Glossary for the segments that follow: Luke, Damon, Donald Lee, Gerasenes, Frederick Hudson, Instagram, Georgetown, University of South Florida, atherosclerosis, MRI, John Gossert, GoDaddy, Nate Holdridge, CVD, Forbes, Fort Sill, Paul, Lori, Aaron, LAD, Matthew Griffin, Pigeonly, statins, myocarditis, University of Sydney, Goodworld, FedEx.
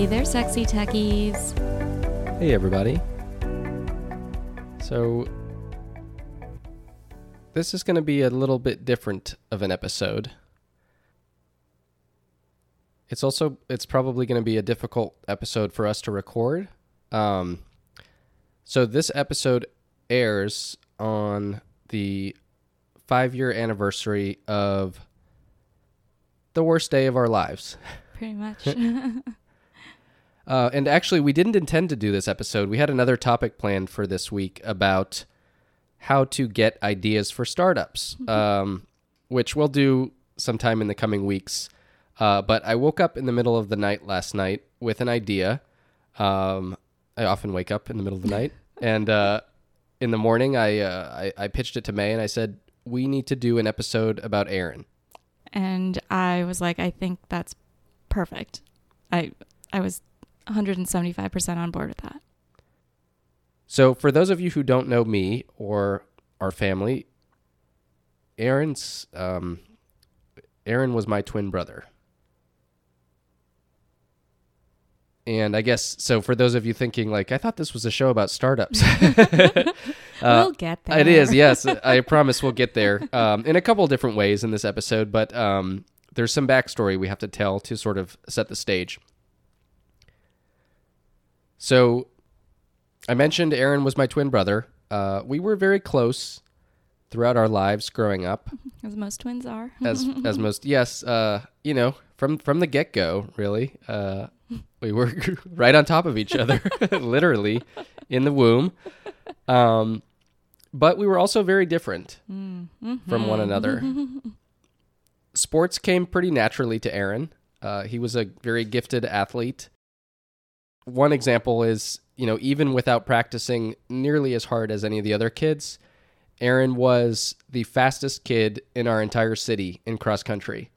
Hey there, sexy techies. Hey, everybody. So, this is going to be a little bit different of an episode. It's probably going to be a difficult episode for us to record. So this episode airs on the 5-year anniversary of the worst day of our lives. Pretty much. And actually, we didn't intend to do this episode. We had another topic planned for this week about how to get ideas for startups, which we'll do sometime in the coming weeks. But I woke up in the middle of the night last night with an idea. I often wake up in the middle of the night. And in the morning, I pitched it to Mae and I said, we need to do an episode about Aaron. And I was like, I think that's perfect. I was 175% on board with that. So for those of you who don't know me or our family, Aaron was my twin brother. And I guess, so for those of you thinking like, I thought this was a show about startups. We'll get there. It is, yes. I promise we'll get there in a couple of different ways in this episode. But there's some backstory we have to tell to sort of set the stage. So I mentioned Aaron was my twin brother. We were very close throughout our lives growing up. As most twins are. As most, yes. You know, from the get-go, really. We were right on top of each other, literally, in the womb. But we were also very different from one another. Sports came pretty naturally to Aaron. He was a very gifted athlete. One example is, you know, even without practicing nearly as hard as any of the other kids, Aaron was the fastest kid in our entire city in cross country.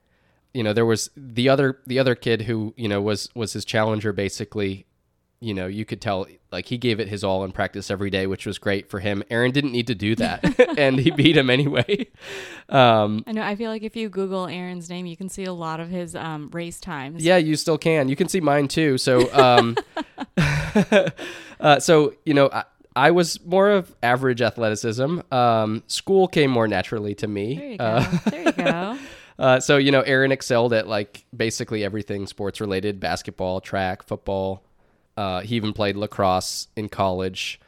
You know, there was the other kid who, you know, was his challenger, basically. You know, you could tell, like, he gave it his all in practice every day, which was great for him. Aaron didn't need to do that, and he beat him anyway. I know. I feel like if you Google Aaron's name, you can see a lot of his race times. Yeah, you still can. You can see mine, too. So, so you know, I was more of average athleticism. School came more naturally to me. There you go. There you go. So, you know, Aaron excelled at, like, basically everything sports-related, basketball, track, football. He even played lacrosse in college.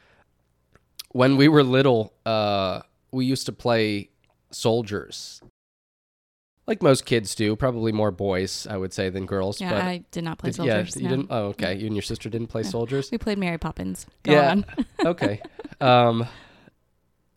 When we were little, we used to play soldiers. Like most kids do, probably more boys, I would say, than girls. Yeah, but I did not play soldiers. Yeah, you didn't? Oh, okay. You and your sister didn't play soldiers? We played Mary Poppins. Go on. Okay.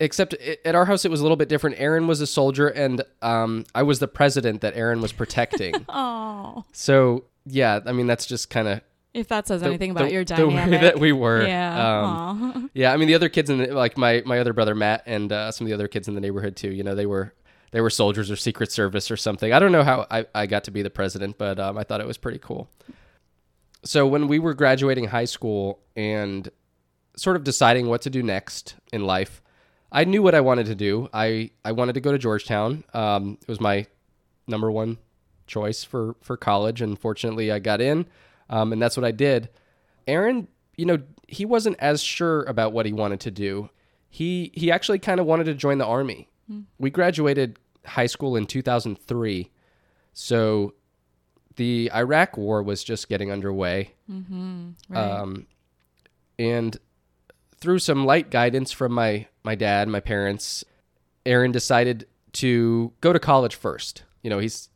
Except at our house, it was a little bit different. Aaron was a soldier, and I was the president that Aaron was protecting. Oh. So, yeah, I mean, that's just kind of... If that says anything about your dynamic. The way that we were. Yeah. Yeah, I mean, the other kids, like my other brother, Matt, and some of the other kids in the neighborhood, too, you know, they were soldiers or Secret Service or something. I don't know how I got to be the president, but I thought it was pretty cool. So when we were graduating high school and sort of deciding what to do next in life, I knew what I wanted to do. I wanted to go to Georgetown. It was my number one choice for college, and fortunately I got in, and that's what I did. Aaron, you know, he wasn't as sure about what he wanted to do. He actually kind of wanted to join the Army. Mm. We graduated high school in 2003, so the Iraq War was just getting underway. Mm-hmm. Right. And through some light guidance from my dad, my parents, Aaron decided to go to college first. You know, he's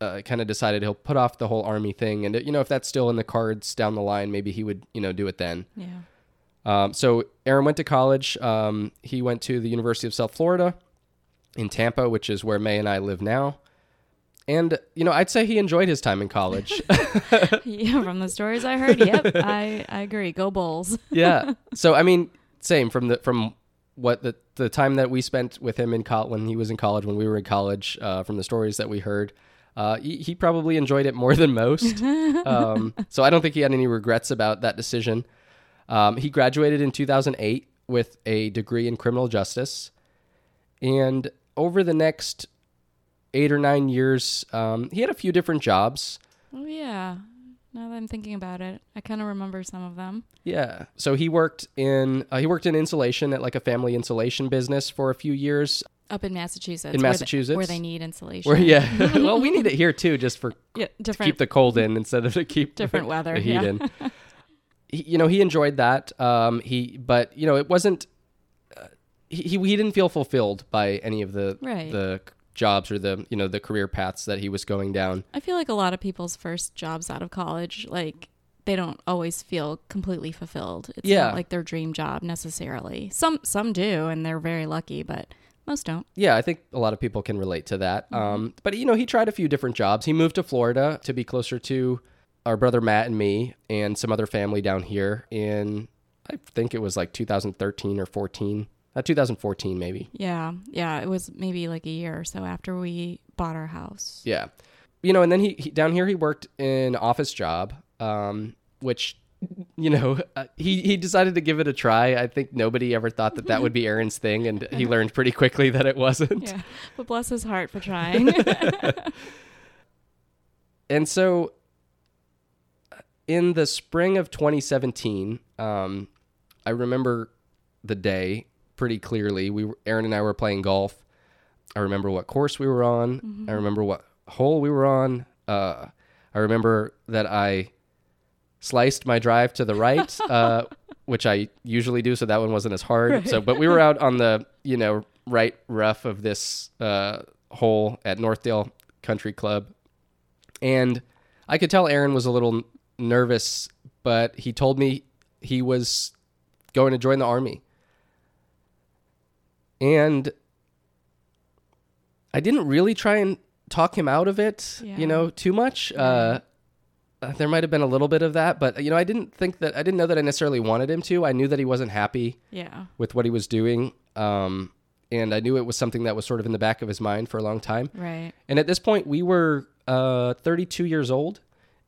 kind of decided he'll put off the whole Army thing. And, you know, if that's still in the cards down the line, maybe he would, you know, do it then. Yeah. So Aaron went to college. He went to the University of South Florida in Tampa, which is where Mae and I live now. And, you know, I'd say he enjoyed his time in college. Yeah, from the stories I heard. Yep, I agree. Go Bulls. Yeah. So, I mean, same from what the time that we spent with him when he was in college, when we were in college, from the stories that we heard, he probably enjoyed it more than most. So I don't think he had any regrets about that decision. He graduated in 2008 with a degree in criminal justice. And over the next 8 or 9 years, he had a few different jobs. Oh, yeah. Now that I'm thinking about it, I kind of remember some of them. Yeah. So he worked in insulation at like a family insulation business for a few years. Up in Massachusetts. Where they need insulation. Well, we need it here too, just for to keep the cold in instead of to keep different weather. The heat in. He enjoyed that. It wasn't. He didn't feel fulfilled by any of the jobs or the career paths that he was going down. I feel like a lot of people's first jobs out of college, like, they don't always feel completely fulfilled. It's not like their dream job necessarily. Some do, and they're very lucky, but most don't. Yeah, I think a lot of people can relate to that. Mm-hmm. But he tried a few different jobs. He moved to Florida to be closer to our brother Matt and me and some other family down here in, I think it was like 2013 or 14. 2014, maybe. Yeah. It was maybe like a year or so after we bought our house. Yeah. And then he down here, he worked an office job, which, he decided to give it a try. I think nobody ever thought that would be Aaron's thing, and he learned pretty quickly that it wasn't. Yeah, but bless his heart for trying. And so in the spring of 2017, I remember the day pretty clearly. Aaron and I were playing golf. I remember what course we were on. Mm-hmm. I remember what hole we were on. I remember that I sliced my drive to the right, which I usually do, so that one wasn't as hard. Right. But we were out on the right rough of this hole at Northdale Country Club, and I could tell Aaron was a little nervous, but he told me he was going to join the Army. And I didn't really try and talk him out of it, too much. There might have been a little bit of that, but, I didn't know that I necessarily wanted him to. I knew that he wasn't happy with what he was doing. And I knew it was something that was sort of in the back of his mind for a long time. Right. And at this point, we were 32 years old.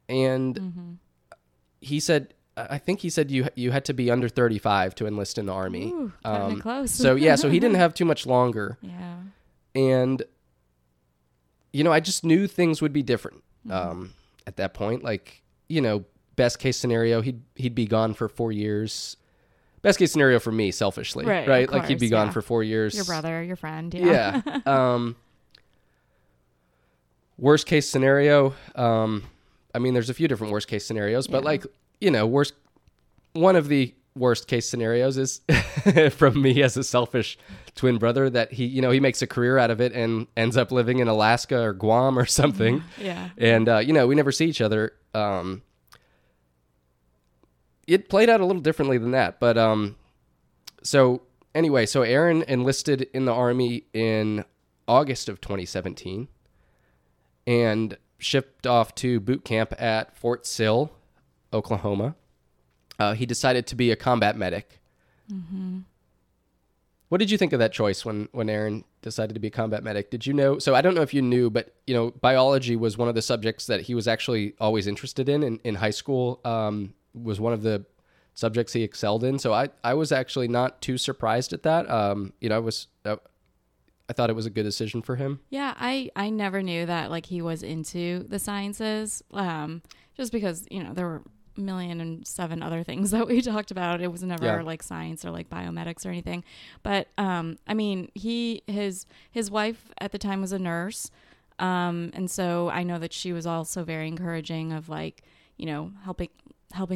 And he said... I think he said you had to be under 35 to enlist in the Army. Ooh, kind of close. So he didn't have too much longer. Yeah. And, I just knew things would be different at that point. Like, best case scenario, he'd be gone for 4 years. Best case scenario for me, selfishly. Right? Like, course, he'd be gone for 4 years. Your brother, your friend. Yeah. Worst case scenario, there's a few different worst case scenarios, but like... one of the worst case scenarios is from me as a selfish twin brother that he makes a career out of it and ends up living in Alaska or Guam or something. Yeah. And, we never see each other. It played out a little differently than that. But so Aaron enlisted in the Army in August of 2017 and shipped off to boot camp at Fort Sill, Oklahoma. He decided to be a combat medic. Mm-hmm. What did you think of that choice when Aaron decided to be a combat medic? Did you know? So I don't know if you knew, but biology was one of the subjects that he was actually always interested in high school. Was one of the subjects he excelled in. So I was actually not too surprised at that. I thought it was a good decision for him. Yeah, I never knew that he was into the sciences, just because, there were a million and seven other things that we talked about. It was never science or biomedics or anything. But his wife at the time was a nurse, and so I know that she was also very encouraging of helping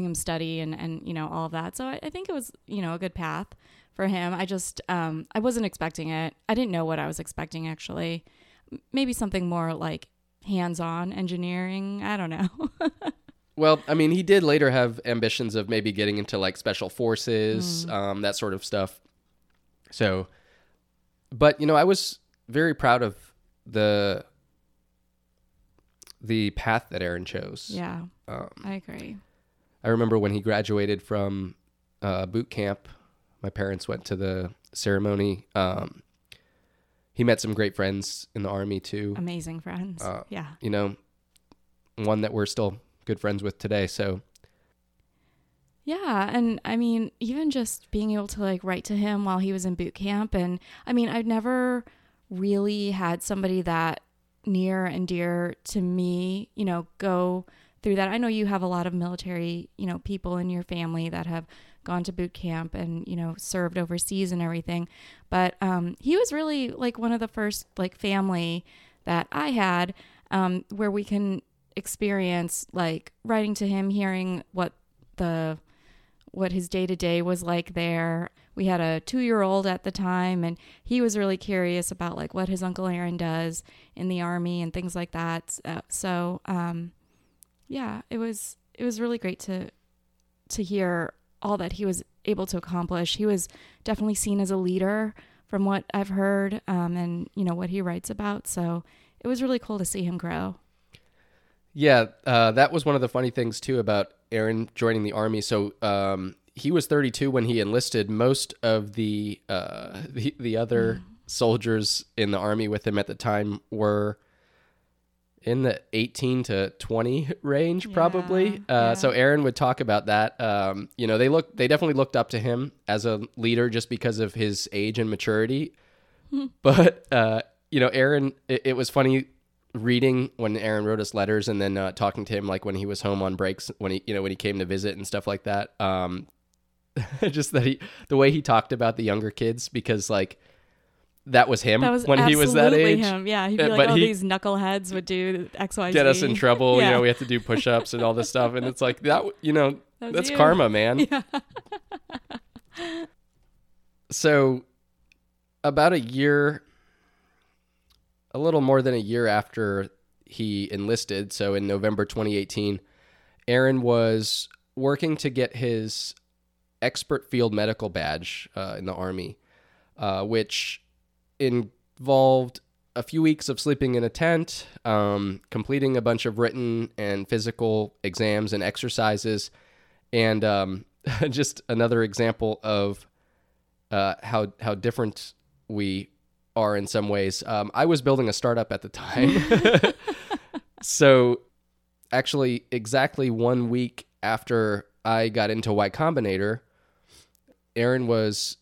him study and all of that. So I think it was a good path for him. I just, I wasn't expecting it. I didn't know what I was expecting, actually. Maybe something more hands-on engineering. I don't know. Well, he did later have ambitions of maybe getting into special forces, that sort of stuff. So, but, I was very proud of the path that Aaron chose. Yeah, I agree. I remember when he graduated from boot camp, my parents went to the ceremony. He met some great friends in the Army too. Amazing friends. One that we're still good friends with today. So. Yeah. And even just being able to write to him while he was in boot camp. And I've never really had somebody that near and dear to me, go through that? I know you have a lot of military, you know, people in your family that have gone to boot camp and, you know, served overseas and everything. But he was really like one of the first like family that I had where we can experience like writing to him, hearing what his day-to-day was like there. We had a 2-year-old at the time, and he was really curious about like what his Uncle Aaron does in the Army and things like that. So, yeah, it was really great to hear all that he was able to accomplish. He was definitely seen as a leader from what I've heard, and you know, what he writes about. So it was really cool to see him grow. Yeah. That was one of the funny things too, about Aaron joining the Army. So, he was 32 when he enlisted. Most of the other soldiers in the Army with him at the time were in the 18 to 20 range, probably. So Aaron would talk about that. You know, they definitely looked up to him as a leader just because of his age and maturity. But you know, Aaron, it was funny reading when Aaron wrote us letters, and then talking to him like when he was home on breaks, when he, you know, when he came to visit and stuff like that. Just that the way he talked about the younger kids, because like that was him when he was that age. Him. Yeah, he'd be like, these knuckleheads would do X, Y, Z. Get us in trouble. Yeah. You know, we have to do push-ups and all this stuff. And it's like that. You know, that's you. Karma, man. Yeah. So, about a little more than a year after he enlisted, so in November 2018, Aaron was working to get his expert field medical badge in the Army, which involved a few weeks of sleeping in a tent, completing a bunch of written and physical exams and exercises, and just another example of how different we are in some ways. I was building a startup at the time. So actually, exactly 1 week after I got into Y Combinator, Aaron was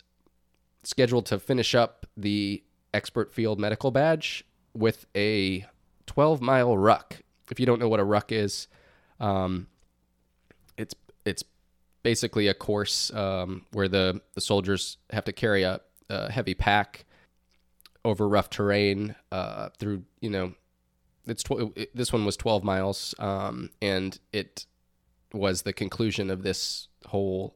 scheduled to finish up the expert field medical badge with a 12-mile ruck. If you don't know what a ruck is, it's basically a course where the soldiers have to carry a heavy pack over rough terrain through, you know, this one was 12 miles, and it was the conclusion of this whole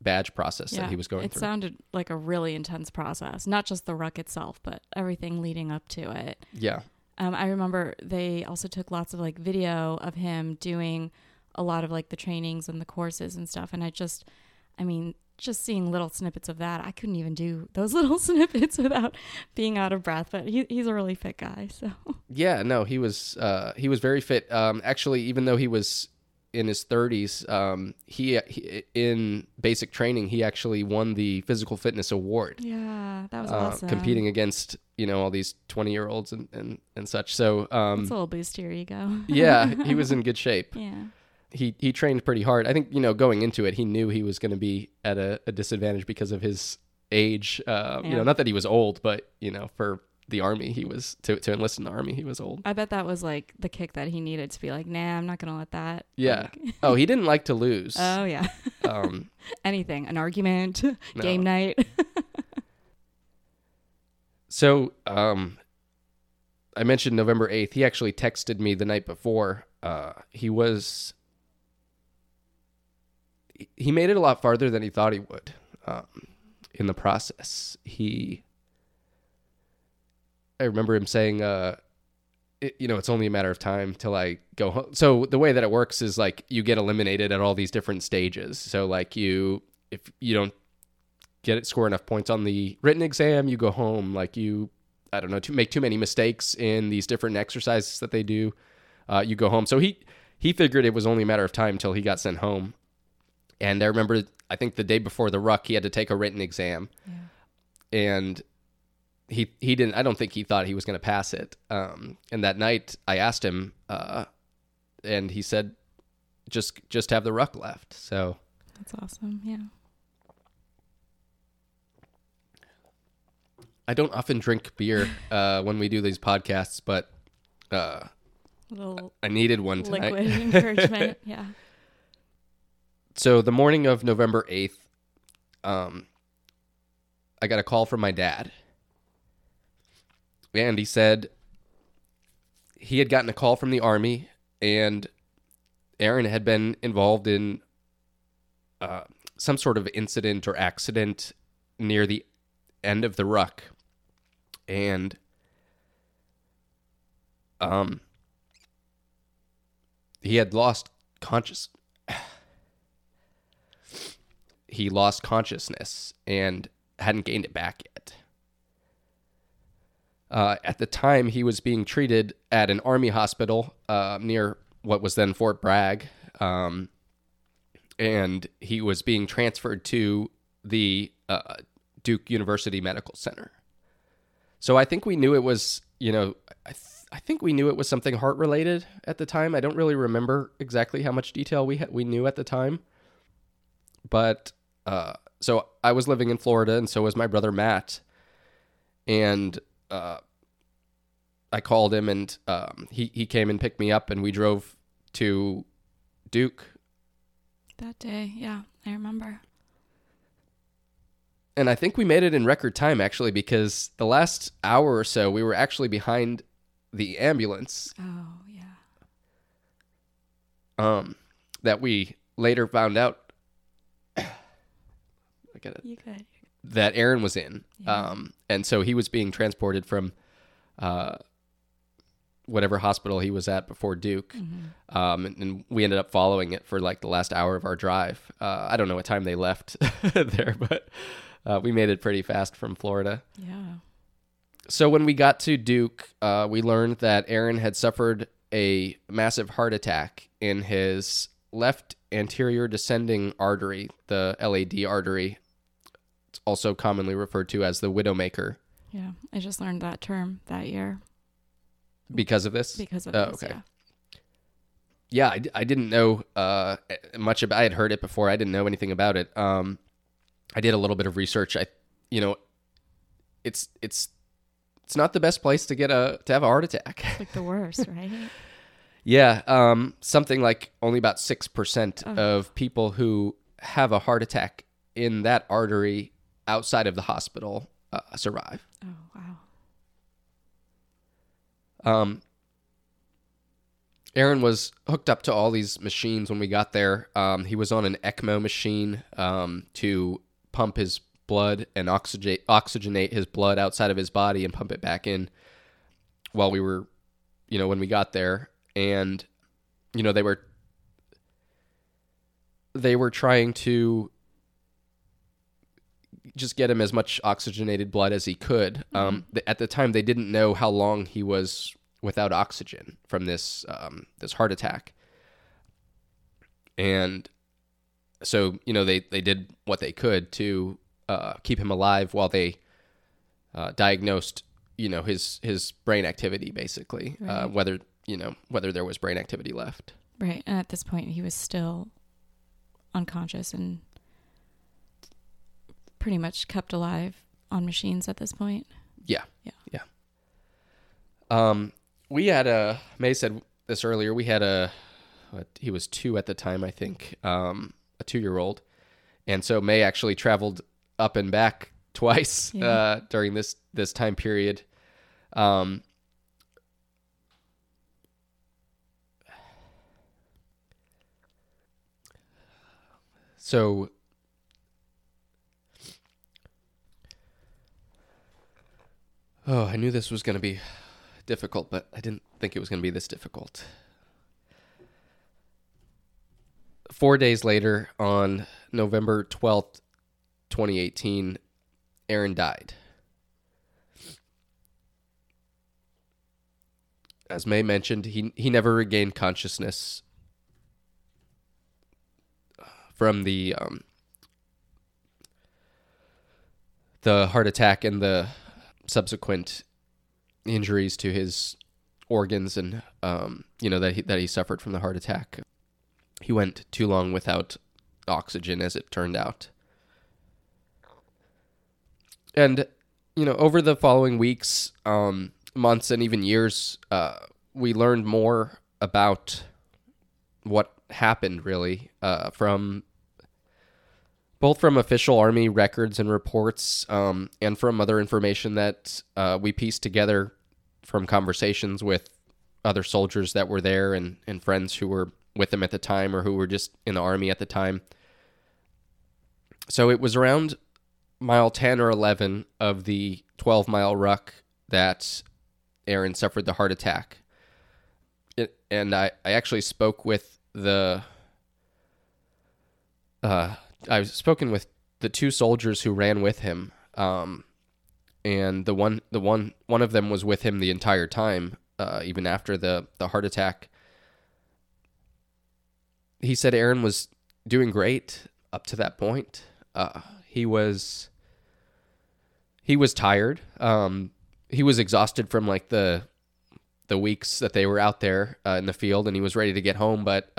badge process that he was going through. It sounded like a really intense process, not just the ruck itself, but everything leading up to it. Yeah. I remember they also took lots of like video of him doing a lot of like the trainings and the courses and stuff. And just seeing little snippets of that, I couldn't even do those little snippets without being out of breath. But he's a really fit guy. So yeah, no, he was very fit. Actually, even though he was in his 30s, he in basic training, he actually won the physical fitness award. Yeah, that was awesome. Competing against, you know, all these 20-year-olds and such. So it's a little boost to your ego. Yeah, he was in good shape. Yeah, he trained pretty hard. I think, you know, going into it, he knew he was going to be at a disadvantage because of his age. You know, not that he was old, but you know, for the Army, he was to enlist in the Army, he was old. I bet that was like the kick that he needed to be like, nah, I'm not gonna let that. Yeah. Like... Oh, he didn't like to lose. Oh yeah. Anything, an argument, no. Game night. So, I mentioned November 8th. He actually texted me the night before. He made it a lot farther than he thought he would. In the process, I remember him saying, you know, it's only a matter of time till I go home. So the way that it works is like you get eliminated at all these different stages. So like if you don't score enough points on the written exam, you go home. Like to make too many mistakes in these different exercises that they do, you go home. So he figured it was only a matter of time till he got sent home. And I remember, I think the day before the ruck, he had to take a written exam. Yeah. And he didn't, I don't think he thought he was going to pass it. And that night I asked him, and he said, just have the ruck left. So that's awesome. Yeah. I don't often drink beer, when we do these podcasts, but, little I needed one tonight. Liquid encouragement, yeah. So the morning of November 8th, I got a call from my dad. And he said he had gotten a call from the Army, and Aaron had been involved in some sort of incident or accident near the end of the ruck. And he had lost consciousness and hadn't gained it back yet. At the time, he was being treated at an Army hospital near what was then Fort Bragg, and he was being transferred to the Duke University Medical Center. So I think we knew it was, I think we knew it was something heart-related at the time. I don't really remember exactly how much detail we knew at the time, but so I was living in Florida, and so was my brother Matt, and I called him, and he came and picked me up, and we drove to Duke. That day, yeah, I remember. And I think we made it in record time, actually, because the last hour or so, we were actually behind the ambulance. Oh, yeah. That we later found out that Aaron was in. Yeah. And so he was being transported from whatever hospital he was at before Duke. Mm-hmm. And we ended up following it for like the last hour of our drive. I don't know what time they left there, but we made it pretty fast from Florida. Yeah. So when we got to Duke, we learned that Aaron had suffered a massive heart attack in his left anterior descending artery, the LAD artery. It's also commonly referred to as the Widowmaker. Yeah, I just learned that term that year. Because of this? Because of this, okay. Yeah, I didn't know much about it. I had heard it before. I didn't know anything about it. I did a little bit of research. It's not the best place to have a heart attack. It's like the worst, right? Yeah, something like only about 6% of people who have a heart attack in that artery outside of the hospital survive. Oh, wow. Aaron was hooked up to all these machines when we got there. He was on an ECMO machine to pump his blood and oxygenate his blood outside of his body and pump it back in while we were, when we got there. And, they were trying to just get him as much oxygenated blood as he could. At the time, they didn't know how long he was without oxygen from this this heart attack. And so, they did what they could to keep him alive while they diagnosed, his brain activity, basically, right. Whether there was brain activity left. Right. And at this point, he was still unconscious and pretty much kept alive on machines at this point. Yeah. Yeah. Yeah. Mae said this earlier, we had he was 2 at the time, I think, a 2-year-old. And so Mae actually traveled up and back twice, during this time period. So I knew this was going to be difficult, but I didn't think it was going to be this difficult. 4 days later, on November 12th, 2018, Aaron died. As Mae mentioned, he never regained consciousness from the heart attack and the subsequent injuries to his organs, and that he suffered from the heart attack. He went too long without oxygen, as it turned out. And over the following weeks, months, and even years, we learned more about what happened, really, from official Army records and reports, and from other information that we pieced together from conversations with other soldiers that were there and friends who were with them at the time or who were just in the Army at the time. So it was around mile 10 or 11 of the 12-mile ruck that Aaron suffered the heart attack. I actually spoke with I've spoken with the two soldiers who ran with him, and one of them was with him the entire time, even after the heart attack. He said Aaron was doing great up to that point. He was tired. He was exhausted from like the weeks that they were out there in the field, and he was ready to get home, but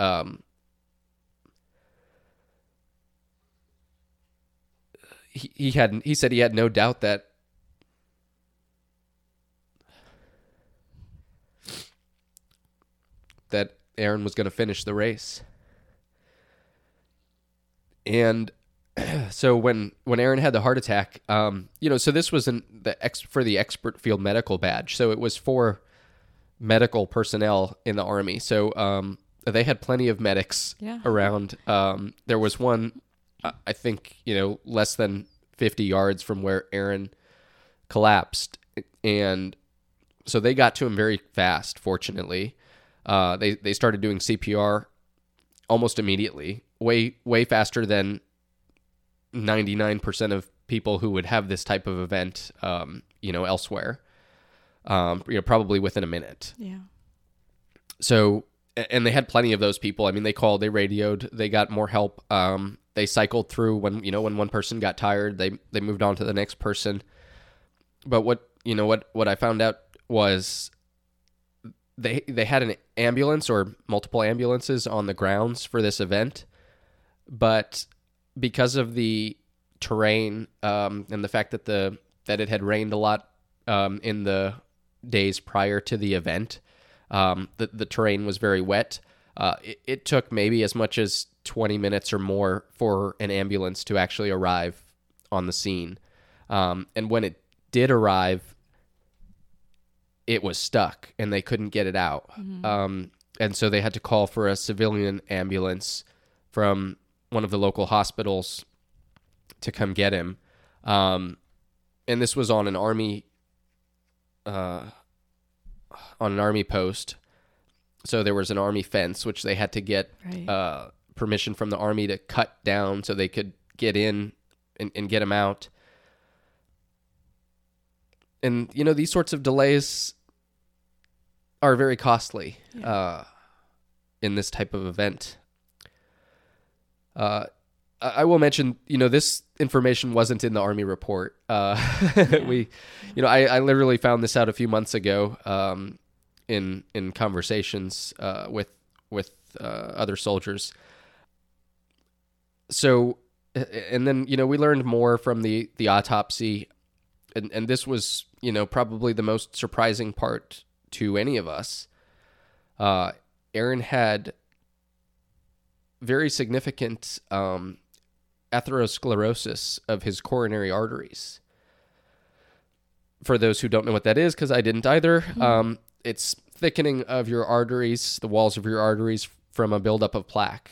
he said he had no doubt that Aaron was going to finish the race. And so when Aaron had the heart attack, so this was for the expert field medical badge. So it was for medical personnel in the Army. So they had plenty of medics around. There was one, I think, less than 50 yards from where Aaron collapsed. And so they got to him very fast, fortunately. They started doing CPR almost immediately, way faster than 99% of people who would have this type of event, elsewhere, probably within a minute. Yeah. So, and they had plenty of those people. I mean, they called, they radioed, they got more help. They cycled through when one person got tired, they moved on to the next person. But what I found out was they had an ambulance or multiple ambulances on the grounds for this event, but because of the terrain and the fact that that it had rained a lot in the days prior to the event, the terrain was very wet. It took maybe as much as 20 minutes or more for an ambulance to actually arrive on the scene. And when it did arrive, it was stuck and they couldn't get it out. Mm-hmm. And so they had to call for a civilian ambulance from one of the local hospitals to come get him. And this was on an Army post. So there was an Army fence, which they had to get permission from the Army to cut down so they could get in and get him out. And, these sorts of delays are very costly in this type of event. I will mention, this information wasn't in the Army report. I literally found this out a few months ago, in conversations, with other soldiers. So, and then, we learned more from the autopsy, and this was, probably the most surprising part to any of us. Aaron had very significant atherosclerosis of his coronary arteries. For those who don't know what that is, because I didn't either, it's thickening of your arteries, the walls of your arteries, from a buildup of plaque.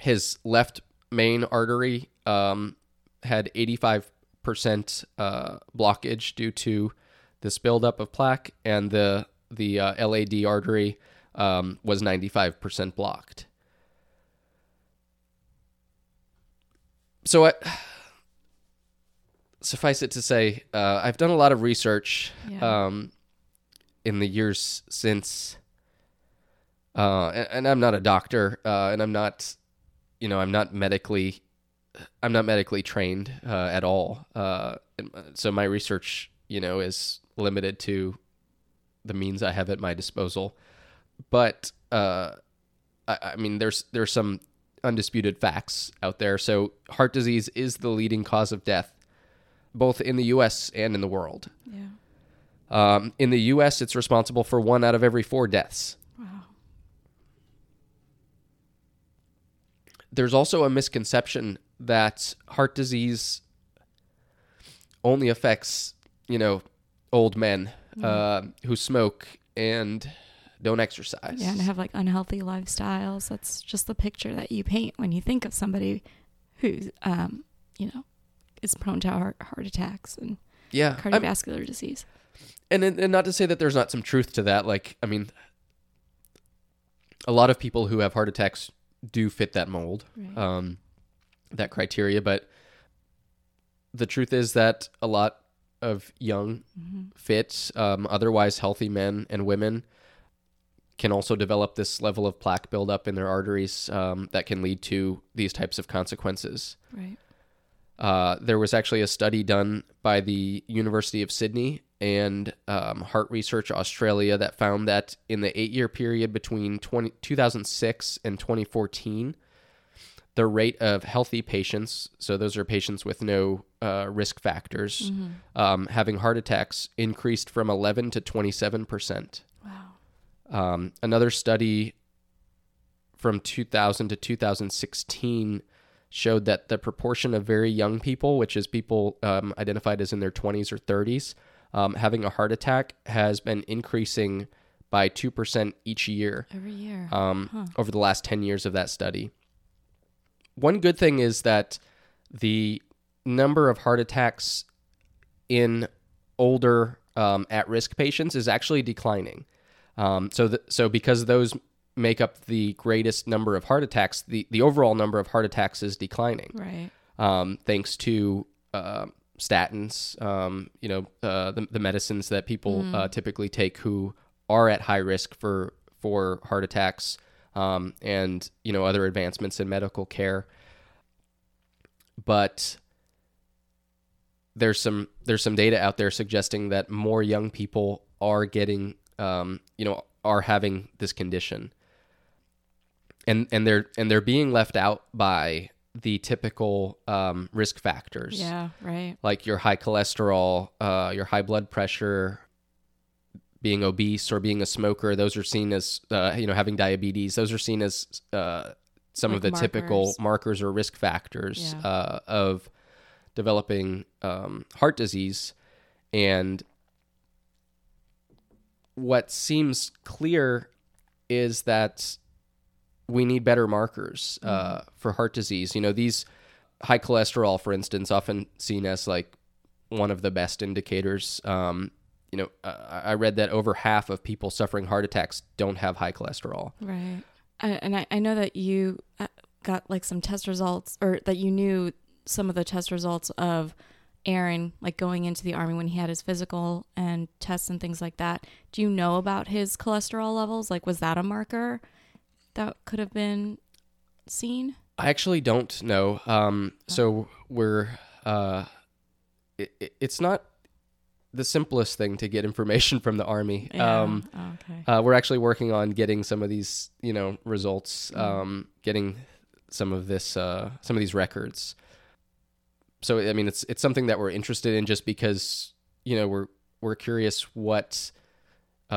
His left main artery had 85% blockage due to this buildup of plaque, and the LAD artery was 95% blocked. So suffice it to say, I've done a lot of research in the years since, and I'm not a doctor, and I'm not, I'm not medically trained at all. So my research, is limited to the means I have at my disposal. But there's some undisputed facts out there. So heart disease is the leading cause of death, both in the U.S. and in the world. Yeah. In the U.S., it's responsible for 1 out of every 4 deaths. Wow. There's also a misconception that heart disease only affects, you know, old men who smoke and don't exercise. Yeah, and have like unhealthy lifestyles. That's just the picture that you paint when you think of somebody who's, you know, is prone to heart attacks and cardiovascular disease. And not to say that there's not some truth to that. Like, I mean, a lot of people who have heart attacks do fit that mold, right. That criteria. But the truth is that a lot of young, fit, otherwise healthy men and women can also develop this level of plaque buildup in their arteries that can lead to these types of consequences. Right. There was actually a study done by the University of Sydney and Heart Research Australia that found that in the 8-year period between 2006 and 2014, the rate of healthy patients, so those are patients with no risk factors, having heart attacks increased from 11 to 27%. Wow. Another study from 2000 to 2016 showed that the proportion of very young people, which is people identified as in their 20s or 30s, having a heart attack has been increasing by 2% each year. Every year. Over the last 10 years of that study. One good thing is that the number of heart attacks in older at-risk patients is actually declining. So because those make up the greatest number of heart attacks, the overall number of heart attacks is declining. Right. Thanks to statins, you know, the medicines that people typically take who are at high risk for heart attacks, and, you know, other advancements in medical care. But there's some data out there suggesting that more young people are getting, you know, are having this condition. And they're being left out by the typical risk factors. Yeah, right. Like your high cholesterol, your high blood pressure, being obese or being a smoker. Those are seen as, you know, having diabetes. Those are seen as some like of the typical markers or risk factors of developing heart disease. And what seems clear is that we need better markers for heart disease. You know, these high cholesterol, for instance, often seen as like one of the best indicators. You know, I read that over half of people suffering heart attacks don't have high cholesterol. Right. And I know that you got like some test results, or that you knew some of the test results of Aaron, like going into the Army when he had his physical and tests and things like that. Do you know about his cholesterol levels? Like, was that a marker that could have been seen? I actually don't know. So we're, it's not the simplest thing to get information from the Army. Yeah. We're actually working on getting some of these, you know, results, getting some of this, some of these records. So, I mean, it's something that we're interested in just because, you know, we're curious what, you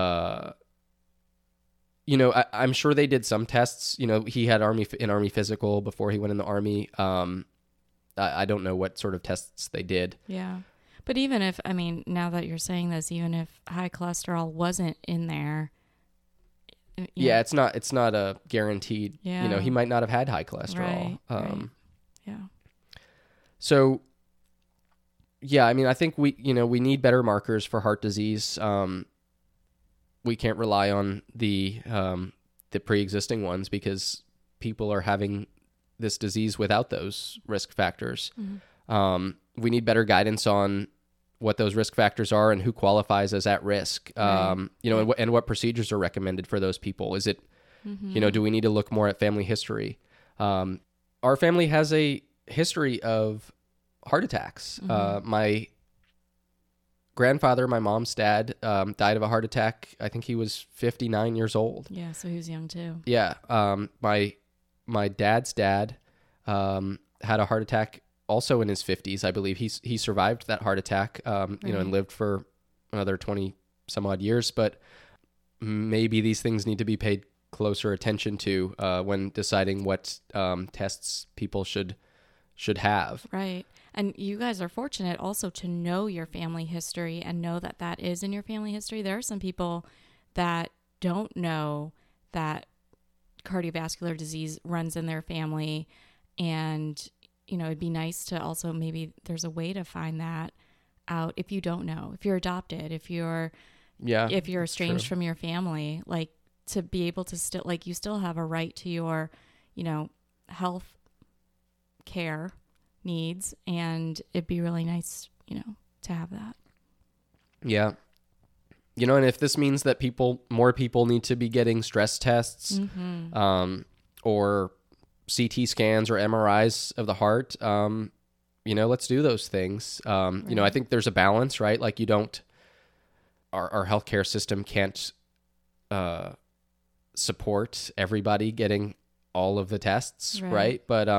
know, I'm sure they did some tests. You know, he had Army physical before he went in the Army. I don't know what sort of tests they did. Yeah. But even if, I mean, now that you're saying this, even if high cholesterol wasn't in there. Yeah, know, it's not a guaranteed, you know, he might not have had high cholesterol. Right, right. Yeah. So, yeah, I mean, I think we need better markers for heart disease. We can't rely on the pre-existing ones because people are having this disease without those risk factors. Mm-hmm. We need better guidance on what those risk factors are and who qualifies as at risk, right. You know, and what procedures are recommended for those people. Is it, you know, do we need to look more at family history? Our family has a history of heart attacks. My grandfather, my mom's dad, died of a heart attack. I think he was 59 years old. Yeah. So he was young too. Yeah. My dad's dad, had a heart attack also in his 50s, I believe. He survived that heart attack, you know, and lived for another 20, some odd years, but maybe these things need to be paid closer attention to when deciding what tests people should have. Right. And you guys are fortunate also to know your family history and know that that is in your family history. There are some people that don't know that cardiovascular disease runs in their family. And, you know, it'd be nice to also, maybe there's a way to find that out if you don't know, if you're adopted, if you're estranged from your family, like to be able to still, like you still have a right to your, you know, health care needs, and it'd be really nice, you know, to have that. Yeah. You know, and if this means that more people need to be getting stress tests, mm-hmm. Or CT scans or MRIs of the heart, you know, let's do those things. Right. You know, I think there's a balance, right? Like you don't, our healthcare system can't support everybody getting all of the tests, right? But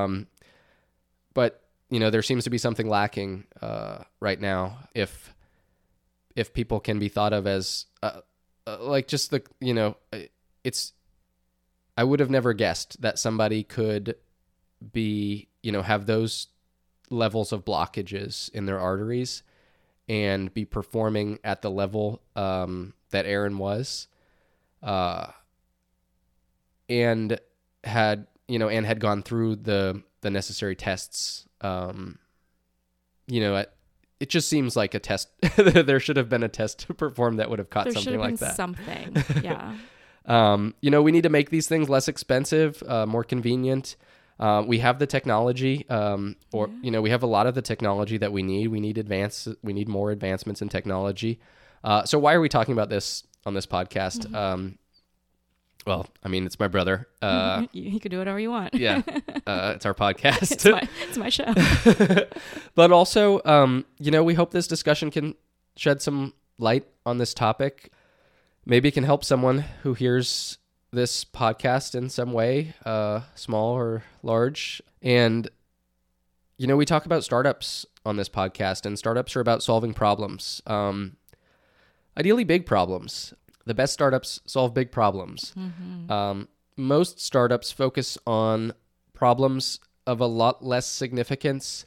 you know, there seems to be something lacking right now. If people can be thought of as like just the, you know, it's, I would have never guessed that somebody could be, you know, have those levels of blockages in their arteries and be performing at the level that Aaron was, and had, you know, and had gone through the necessary tests. You know, it just seems like a test. There should have been a test performed that would have caught something like that. Yeah. You know, we need to make these things less expensive, more convenient. We have the technology, you know, we have a lot of the technology that we need. We need more advancements in technology. So why are we talking about this on this podcast? Mm-hmm. Well, I mean, it's my brother. You can do whatever you want. Yeah. It's our podcast. it's my show. But also, you know, we hope this discussion can shed some light on this topic. Maybe it can help someone who hears this podcast in some way, small or large. And, you know, we talk about startups on this podcast, and startups are about solving problems, ideally big problems. The best startups solve big problems. Mm-hmm. Most startups focus on problems of a lot less significance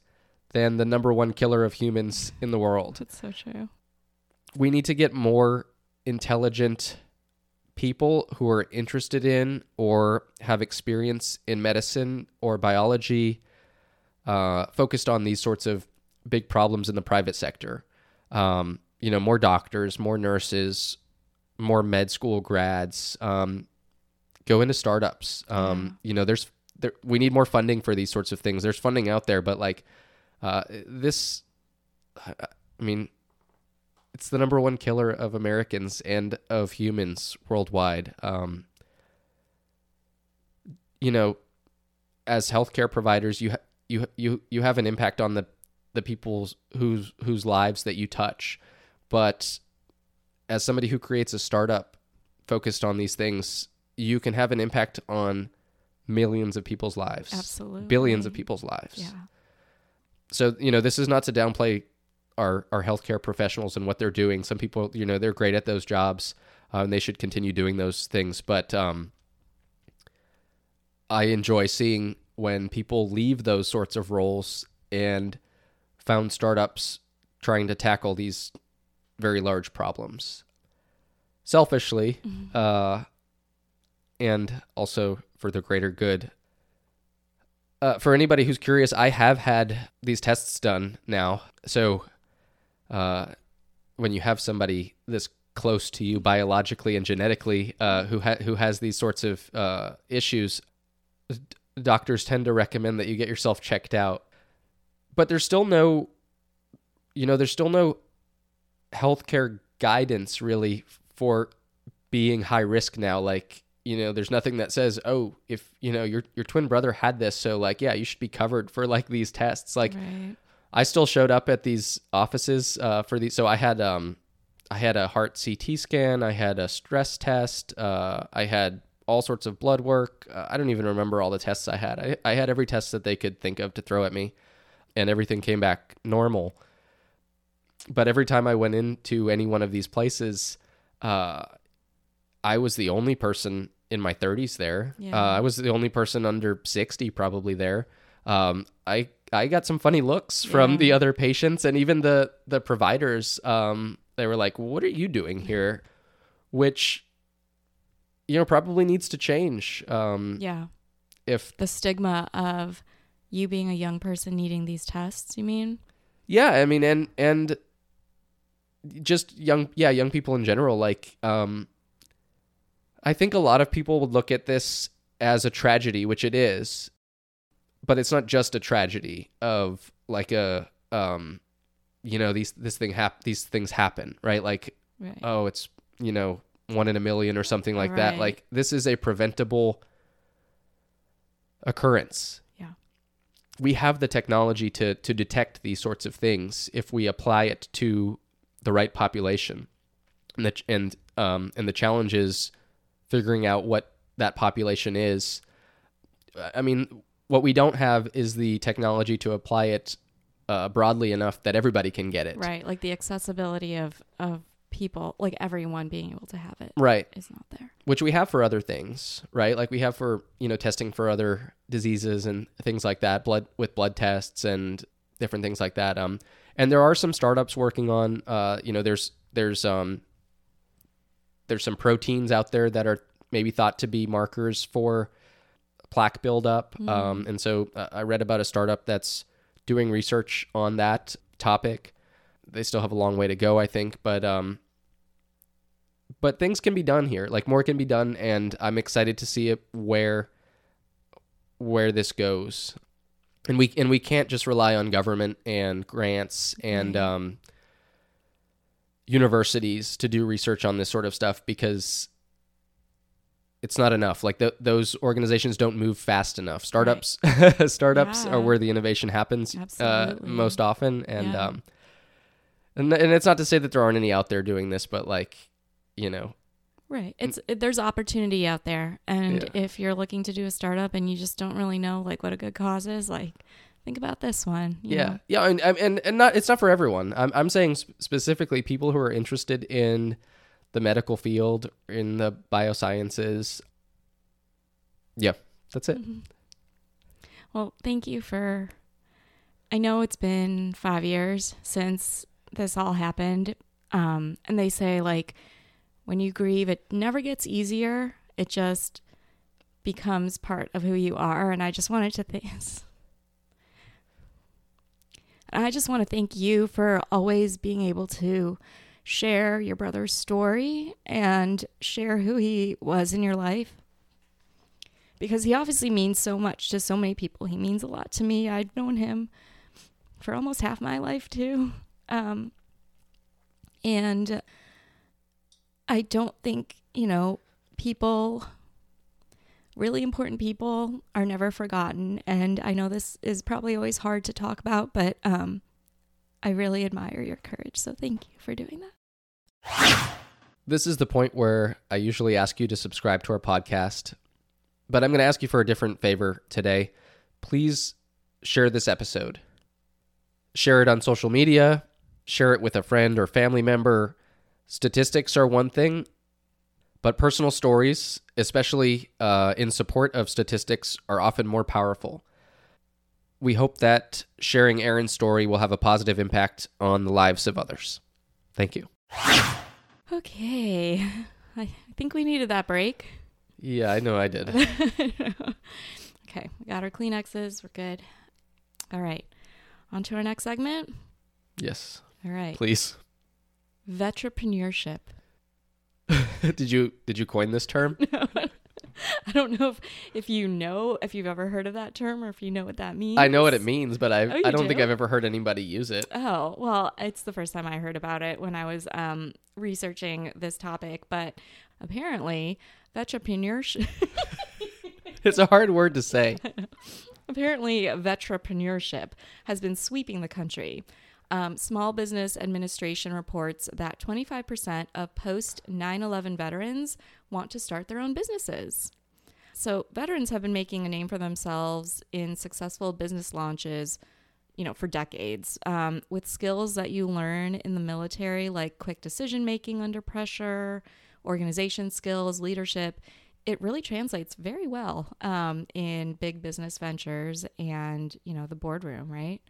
than the number one killer of humans in the world. That's so true. We need to get more intelligent people who are interested in or have experience in medicine or biology, focused on these sorts of big problems in the private sector. You know, more doctors, more nurses, more med school grads, go into startups. You know, we need more funding for these sorts of things. There's funding out there, but like, it's the number one killer of Americans and of humans worldwide. You know, as healthcare providers, you have an impact on the people whose lives that you touch, but as somebody who creates a startup focused on these things, you can have an impact on millions of people's lives. Absolutely. Billions of people's lives. Yeah. So, you know, this is not to downplay our healthcare professionals and what they're doing. Some people, you know, they're great at those jobs, and they should continue doing those things. But I enjoy seeing when people leave those sorts of roles and found startups trying to tackle these very large problems, selfishly, mm-hmm. And also for the greater good. For anybody who's curious, I have had these tests done now. So when you have somebody this close to you biologically and genetically who has these sorts of issues, doctors tend to recommend that you get yourself checked out. But there's still no healthcare guidance really for being high risk now. Like, you know, there's nothing that says, oh, if you know your twin brother had this, so like, yeah, you should be covered for like these tests. Like, right. I still showed up at these offices for these. So I had a heart CT scan, I had a stress test, I had all sorts of blood work. I don't even remember all the tests I had. I had every test that they could think of to throw at me, and everything came back normal. But every time I went into any one of these places, I was the only person in my 30s there. Yeah. I was the only person under 60 probably there. I got some funny looks from the other patients and even the providers. They were like, what are you doing here? Which, you know, probably needs to change. If the stigma of you being a young person needing these tests, you mean? Yeah. I mean, and just young people in general, like, I think a lot of people would look at this as a tragedy, which it is, but it's not just a tragedy of like a, you know, these things happen, right? Like, oh, it's, you know, 1 in a million or something like that. Like, this is a preventable occurrence. Yeah. We have the technology to detect these sorts of things if we apply it to the right population. And the challenge is figuring out what that population is. I mean, what we don't have is the technology to apply it broadly enough that everybody can get it. Right. Like the accessibility of people, like everyone being able to have it. Right. Is not there. Which we have for other things, right? Like we have for, you know, testing for other diseases and things like that, blood tests and different things like that. And there are some startups working on, you know, there's some proteins out there that are maybe thought to be markers for plaque buildup. And so I read about a startup that's doing research on that topic. They still have a long way to go, I think, but things can be done here. Like more can be done, and I'm excited to see it where this goes. And we can't just rely on government and grants and universities to do research on this sort of stuff, because it's not enough. Like those organizations don't move fast enough. Startups are where the innovation happens most often. And, and it's not to say that there aren't any out there doing this, but like, you know. Right. There's opportunity out there. And if you're looking to do a startup and you just don't really know like what a good cause is, like think about this one. You know? Yeah. And it's not for everyone. I'm saying specifically people who are interested in the medical field, in the biosciences. Yeah, that's it. Mm-hmm. Well, thank you for, I know it's been 5 years since this all happened. And they say like, when you grieve, it never gets easier. It just becomes part of who you are. And I just wanted to thank you for always being able to share your brother's story and share who he was in your life, because he obviously means so much to so many people. He means a lot to me. I've known him for almost half my life too. And I don't think, you know, really important people are never forgotten. And I know this is probably always hard to talk about, but, I really admire your courage. So thank you for doing that. This is the point where I usually ask you to subscribe to our podcast, but I'm going to ask you for a different favor today. Please share this episode. Share it on social media. Share it with a friend or family member. Statistics are one thing, but personal stories, especially in support of statistics, are often more powerful. We hope that sharing Aaron's story will have a positive impact on the lives of others. Thank you. Okay. I think we needed that break. Yeah, I know I did. Okay. We got our Kleenexes. We're good. All right. On to our next segment. Yes. All right. Please. Vetrepreneurship. Did you coin this term? No. I don't know if you've ever heard of that term or if you know what that means. I know what it means, but I don't think I've ever heard anybody use it. Oh, well, it's the first time I heard about it when I was researching this topic, but apparently vetrepreneurship... It's a hard word to say. Apparently vetrepreneurship has been sweeping the country. Small Business Administration reports that 25% of post-9/11 veterans want to start their own businesses. So veterans have been making a name for themselves in successful business launches for decades, with skills that you learn in the military, like quick decision making under pressure, organization skills, leadership. It really translates very well in big business ventures and, the boardroom, right?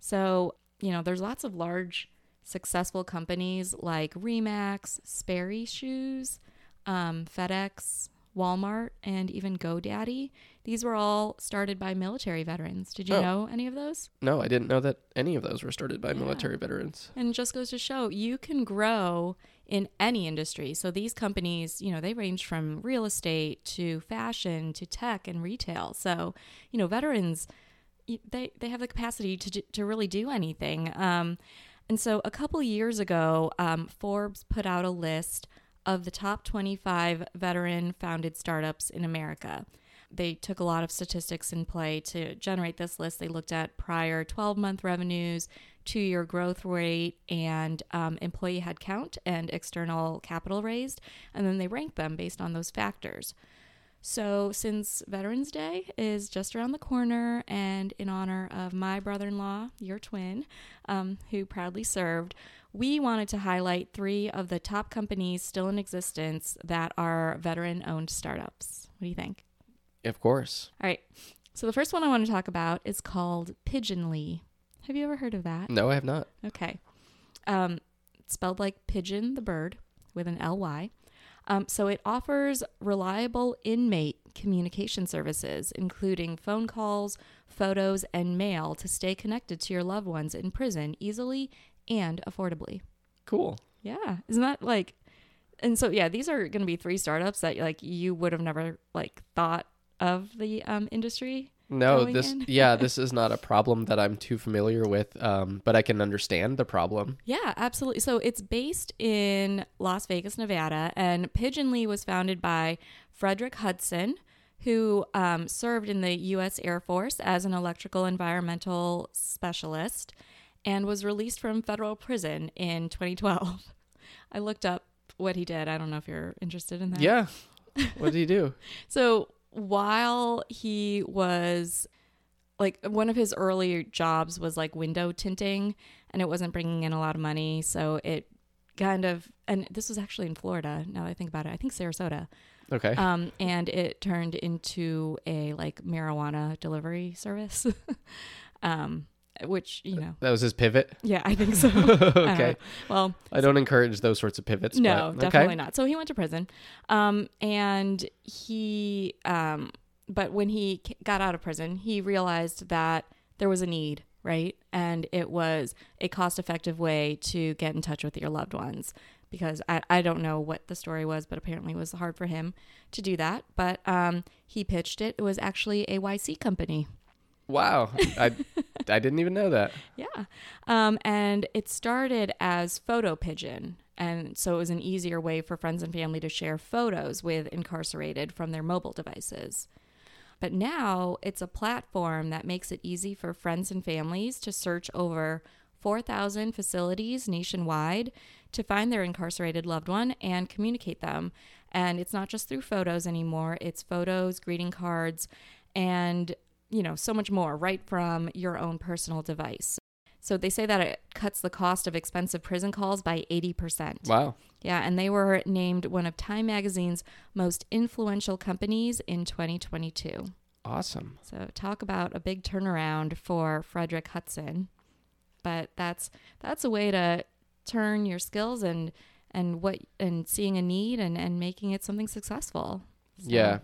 So, there's lots of large successful companies like Remax, Sperry Shoes, FedEx, Walmart, and even GoDaddy. These were all started by military veterans. Did you know any of those? No, I didn't know that any of those were started by military veterans. And it just goes to show you can grow in any industry. So these companies, they range from real estate to fashion to tech and retail. So, veterans, they have the capacity to really do anything. And so a couple years ago, Forbes put out a list of the top 25 veteran-founded startups in America. They took a lot of statistics in play to generate this list. They looked at prior 12-month revenues, 2-year growth rate, and employee headcount and external capital raised, and then they ranked them based on those factors. So since Veterans Day is just around the corner, and in honor of my brother-in-law, your twin, who proudly served, we wanted to highlight 3 of the top companies still in existence that are veteran-owned startups. What do you think? Of course. All right. So the first one I want to talk about is called Pigeonly. Have you ever heard of that? No, I have not. Okay. It's spelled like pigeon, the bird, with an L-Y. So it offers reliable inmate communication services, including phone calls, photos, and mail to stay connected to your loved ones in prison easily and affordably. Cool. Yeah. Isn't that like, and so, yeah, these are going to be 3 startups that like you would have never like thought of the industry. No, this is not a problem that I'm too familiar with, but I can understand the problem. Yeah, absolutely. So it's based in Las Vegas, Nevada, and Pigeonly was founded by Frederick Hudson, who served in the U.S. Air Force as an electrical environmental specialist and was released from federal prison in 2012. I looked up what he did. I don't know if you're interested in that. Yeah. What did he do? So while he was like, one of his earlier jobs was like window tinting, and it wasn't bringing in a lot of money. So it kind of, and this was actually in Florida. Now that I think about it, I think Sarasota. Okay. And it turned into a like marijuana delivery service, which, that was his pivot. Yeah, I think so. Okay. Well, I don't encourage those sorts of pivots. No, but, definitely not. So he went to prison. And he, but when he got out of prison, he realized that there was a need, right? And it was a cost-effective way to get in touch with your loved ones, because I don't know what the story was, but apparently it was hard for him to do that. But, he pitched it. It was actually a YC company. Wow. I didn't even know that. Yeah. And it started as Photo Pigeon. And so it was an easier way for friends and family to share photos with incarcerated from their mobile devices. But now it's a platform that makes it easy for friends and families to search over 4,000 facilities nationwide to find their incarcerated loved one and communicate them. And it's not just through photos anymore. It's photos, greeting cards, and so much more right from your own personal device. So they say that it cuts the cost of expensive prison calls by 80%. Wow. Yeah, and they were named one of Time Magazine's most influential companies in 2022. Awesome. So talk about a big turnaround for Frederick Hudson. But that's a way to turn your skills and seeing a need and making it something successful. So. Yeah.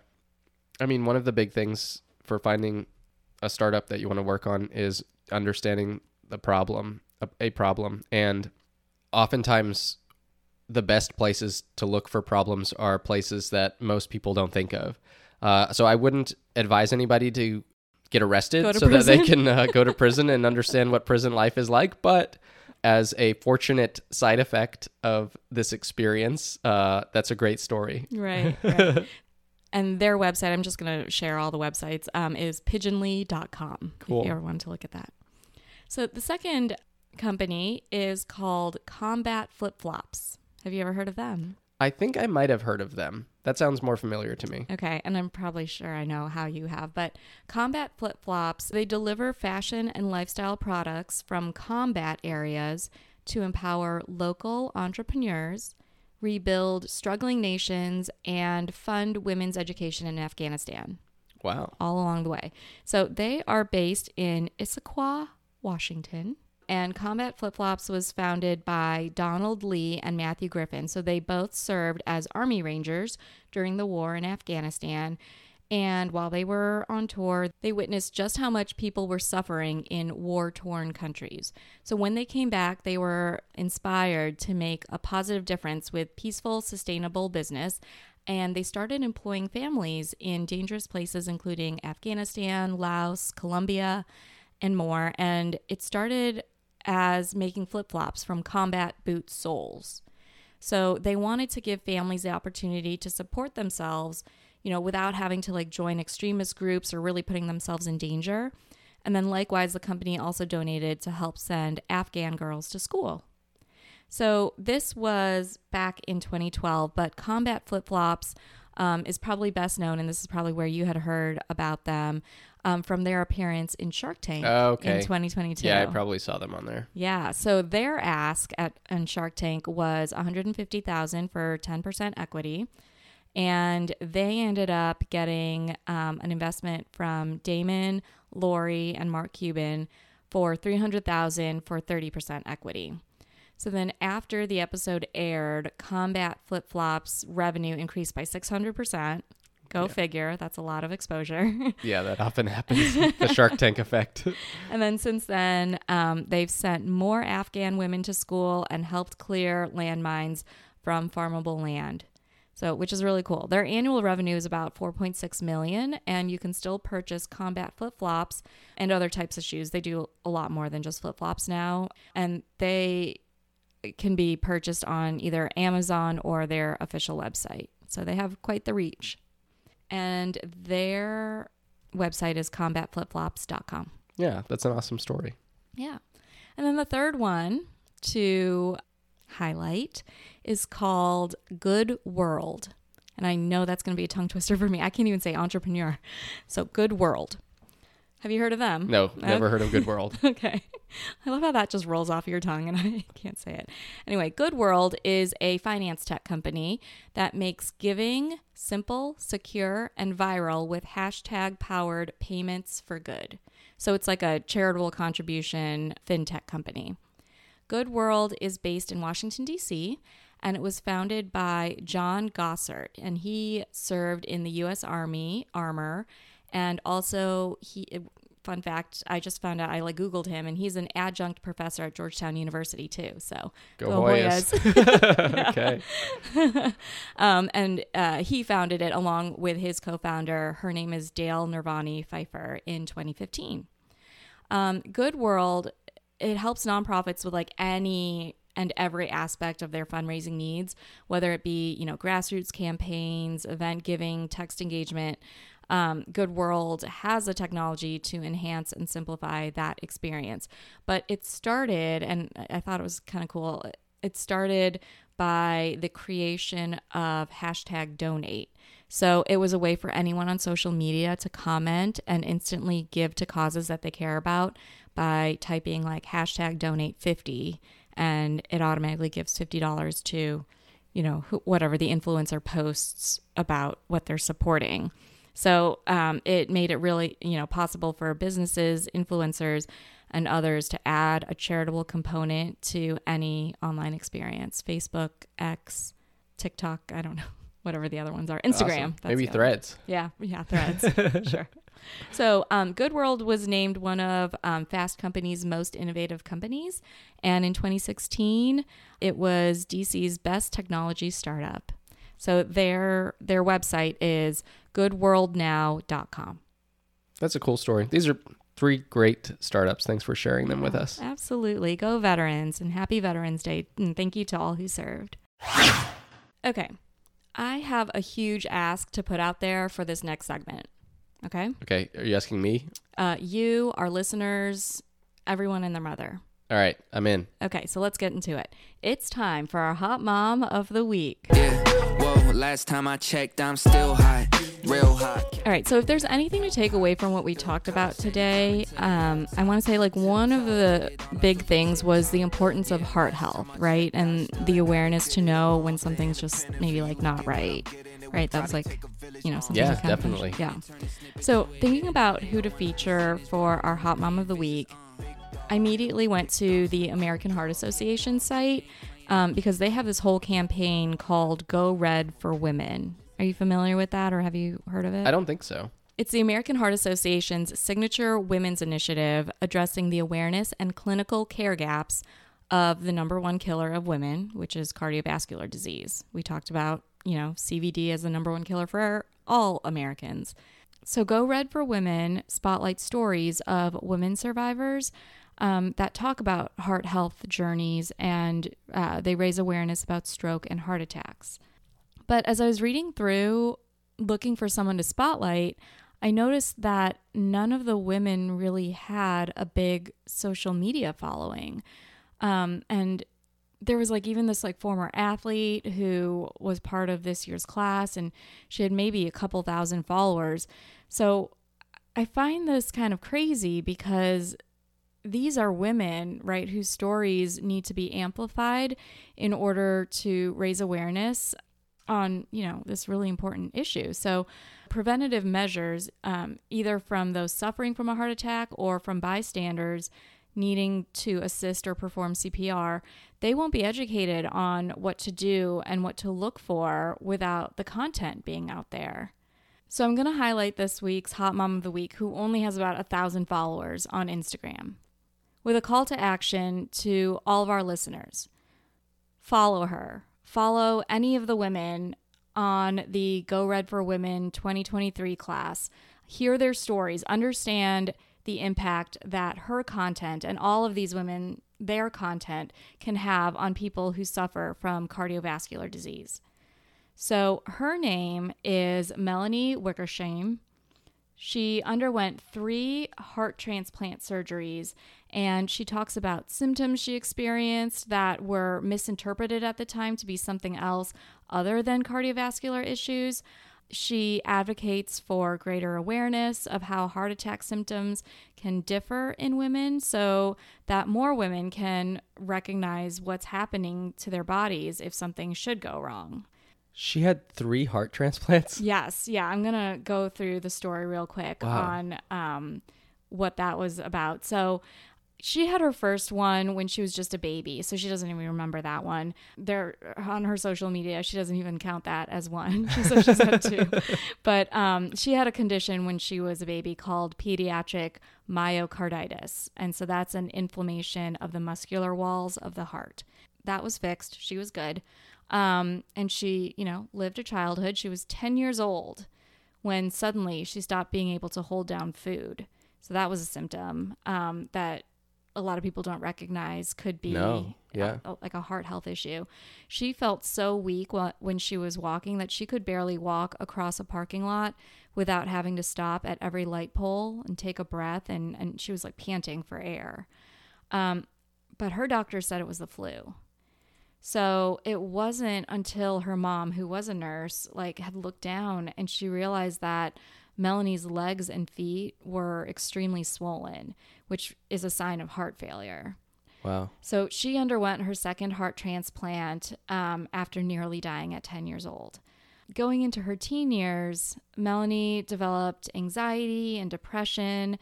I mean, one of the big things for finding a startup that you want to work on is understanding the problem, a problem. And oftentimes the best places to look for problems are places that most people don't think of. So I wouldn't advise anybody to get arrested so that they can go to prison and understand what prison life is like. But as a fortunate side effect of this experience, that's a great story. Right. And their website, I'm just going to share all the websites, is pigeonly.com. Cool. If you ever wanted to look at that. So the second company is called Combat Flip Flops. Have you ever heard of them? I think I might have heard of them. That sounds more familiar to me. Okay, and I'm probably sure I know how you have, but Combat Flip Flops, they deliver fashion and lifestyle products from combat areas to empower local entrepreneurs, rebuild struggling nations, and fund women's education in Afghanistan. Wow. All along the way. So they are based in Issaquah, Washington. And Combat Flip Flops was founded by Donald Lee and Matthew Griffin. So they both served as Army Rangers during the war in Afghanistan. And while they were on tour, they witnessed just how much people were suffering in war-torn countries. So when they came back, they were inspired to make a positive difference with peaceful, sustainable business. And they started employing families in dangerous places, including Afghanistan, Laos, Colombia, and more. And it started as making flip-flops from combat boot soles. So they wanted to give families the opportunity to support themselves, you know, without having to like join extremist groups or really putting themselves in danger. And then likewise, the company also donated to help send Afghan girls to school. So this was back in 2012, but Combat Flip Flops is probably best known, and this is probably where you had heard about them, from their appearance in Shark Tank in 2022. Yeah, I probably saw them on there. Yeah, so their ask on Shark Tank was $150,000 for 10% equity, and they ended up getting an investment from Damon, Lori, and Mark Cuban for $300,000 for 30% equity. So then after the episode aired, Combat Flip Flops revenue increased by 600%. Go figure. That's a lot of exposure. Yeah, that often happens. The Shark Tank effect. And then since then, they've sent more Afghan women to school and helped clear landmines from farmable land. So, which is really cool. Their annual revenue is about $4.6 million, and you can still purchase Combat Flip Flops and other types of shoes. They do a lot more than just flip flops now, and they can be purchased on either Amazon or their official website. So they have quite the reach. And their website is combatflipflops.com. Yeah, that's an awesome story. Yeah. And then the third one to highlight is called Goodworld. And I know that's going to be a tongue twister for me. I can't even say entrepreneur. So Goodworld. Have you heard of them? No, never heard of Goodworld. Okay. I love how that just rolls off your tongue and I can't say it. Anyway, Goodworld is a finance tech company that makes giving simple, secure, and viral with hashtag-powered payments for good. So it's like a charitable contribution fintech company. Goodworld is based in Washington, D.C., and it was founded by John Gossert, and he served in the U.S. Army Armor. And also, fun fact, I just found out, I Googled him, and he's an adjunct professor at Georgetown University, too. So, go Hoyas. Okay. And he founded it along with his co-founder. Her name is Dale Nirvani Pfeiffer in 2015. Goodworld, it helps nonprofits with any and every aspect of their fundraising needs, whether it be, grassroots campaigns, event giving, text engagement. Goodworld has a technology to enhance and simplify that experience. But it started, and I thought it was kind of cool, it started by the creation of hashtag donate. So it was a way for anyone on social media to comment and instantly give to causes that they care about by typing hashtag donate 50, and it automatically gives $50 to, whatever the influencer posts about what they're supporting. So it made it really, possible for businesses, influencers, and others to add a charitable component to any online experience. Facebook, X, TikTok, I don't know, whatever the other ones are. Instagram. Awesome. Maybe Threads. Yeah, Threads. Sure. So Goodworld was named one of Fast Company's most innovative companies. And in 2016, it was DC's best technology startup. So their website is goodworldnow.com. That's a cool story. These are three great startups. Thanks for sharing them with us. Absolutely. Go veterans, and happy Veterans Day. And thank you to all who served. Okay. I have a huge ask to put out there for this next segment. Okay? Okay. Are you asking me? You, our listeners, everyone and their mother. All right, I'm in. Okay, so let's get into it. It's time for our Hot Mom of the Week. Yeah, whoa, Last time I checked, I'm still high, real high. All right, so if there's anything to take away from what we talked about today, I want to say like one of the big things was the importance of heart health, right? And the awareness to know when something's just maybe like not right. Right, that was like, you know, something. Yeah, definitely. Yeah. So thinking about who to feature for our Hot Mom of the Week, I immediately went to the American Heart Association site because they have this whole campaign called Go Red for Women. Are you familiar with that or have you heard of it? I don't think so. It's the American Heart Association's signature women's initiative addressing the awareness and clinical care gaps of the number one killer of women, which is cardiovascular disease. We talked about, you know, CVD as the number one killer for all Americans. So Go Red for Women spotlights stories of women survivors that talk about heart health journeys, and they raise awareness about stroke and heart attacks. But as I was reading through, looking for someone to spotlight, I noticed that none of the women really had a big social media following. And there was like even this like former athlete who was part of this year's class, and she had maybe a couple thousand followers. So I find this kind of crazy because these are women, right, whose stories need to be amplified in order to raise awareness on, you know, this really important issue. So preventative measures, either from those suffering from a heart attack or from bystanders needing to assist or perform CPR, they won't be educated on what to do and what to look for without the content being out there. So I'm going to highlight this week's Hot Mom of the Week, who only has about 1,000 followers on Instagram, with a call to action to all of our listeners. Follow her. Follow any of the women on the Go Red for Women 2023 class. Hear their stories. Understand the impact that her content and all of these women, their content, can have on people who suffer from cardiovascular disease. So her name is Melanie Wickersheim. She underwent 3 heart transplant surgeries, and she talks about symptoms she experienced that were misinterpreted at the time to be something else other than cardiovascular issues. She advocates for greater awareness of how heart attack symptoms can differ in women so that more women can recognize what's happening to their bodies if something should go wrong. She had 3 heart transplants? Yes. Yeah, I'm going to go through the story real quick on what that was about. So she had her first one when she was just a baby, so she doesn't even remember that one. They're on her social media, she doesn't even count that as one, so she's had 2. But she had a condition when she was a baby called pediatric myocarditis, and so that's an inflammation of the muscular walls of the heart. That was fixed. She was good, and she, you know, lived her childhood. She was 10 years old when suddenly she stopped being able to hold down food. So that was a symptom that a lot of people don't recognize could be like a heart health issue. She felt so weak when she was walking that she could barely walk across a parking lot without having to stop at every light pole and take a breath, and she was like panting for air. But her doctor said it was the flu. So it wasn't until her mom, who was a nurse, like had looked down and she realized that Melanie's legs and feet were extremely swollen, which is a sign of heart failure. Wow. So she underwent her second heart transplant after nearly dying at 10 years old. Going into her teen years, Melanie developed anxiety and depression,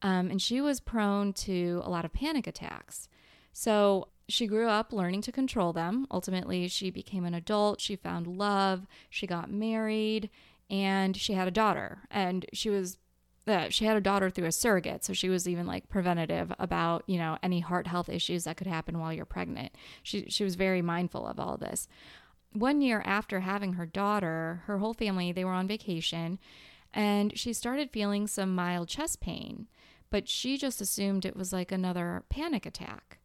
and she was prone to a lot of panic attacks. So she grew up learning to control them. Ultimately, she became an adult. She found love. She got married. And she had a daughter, and she had a daughter through a surrogate, so she was even like preventative about, you know, any heart health issues that could happen while you're pregnant. She was very mindful of all this. One year after having her daughter, her whole family, they were on vacation, and she started feeling some mild chest pain, but she just assumed it was like another panic attack.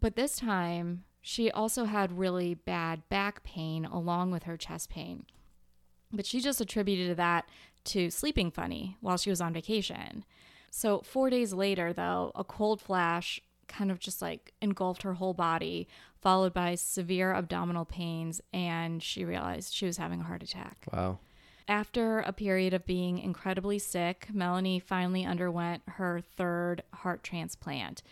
But this time, she also had really bad back pain along with her chest pain. But she just attributed that to sleeping funny while she was on vacation. So 4 days later, though, a cold flash kind of just like engulfed her whole body, followed by severe abdominal pains, and she realized she was having a heart attack. Wow. After a period of being incredibly sick, Melanie finally underwent her third heart transplant.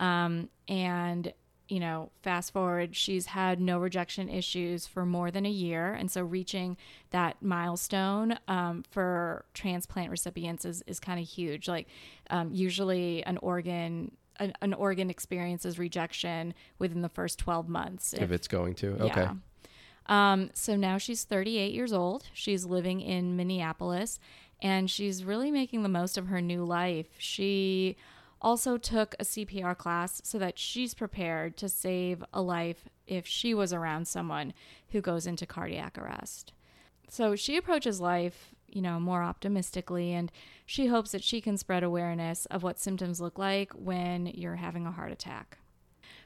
And, you know, fast forward, she's had no rejection issues for more than a year. And so reaching that milestone for transplant recipients is kind of huge. Like usually an organ experiences rejection within the first 12 months. If it's going to. Okay. Yeah. So now she's 38 years old. She's living in Minneapolis, and she's really making the most of her new life. She also took a CPR class so that she's prepared to save a life if she was around someone who goes into cardiac arrest. So she approaches life, you know, more optimistically, and she hopes that she can spread awareness of what symptoms look like when you're having a heart attack.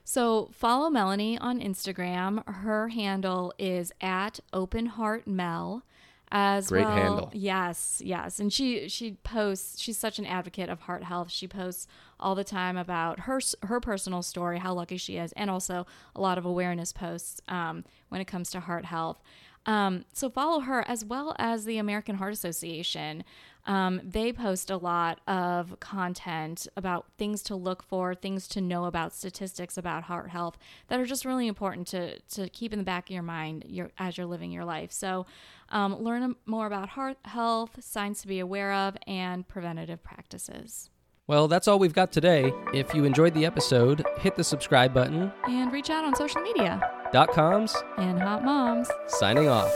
So follow Melanie on Instagram. Her handle is @OpenHeartMel as well. Great handle. Yes. And she posts, she's such an advocate of heart health. She posts all the time about her personal story, how lucky she is, and also a lot of awareness posts when it comes to heart health. So follow her as well as the American Heart Association. They post a lot of content about things to look for, things to know about, statistics about heart health that are just really important to keep in the back of your mind as you're living your life. So learn more about heart health, signs to be aware of, and preventative practices. Well, that's all we've got today. If you enjoyed the episode, hit the subscribe button. And reach out on social media. Dotcoms. And Hot Moms. Signing off.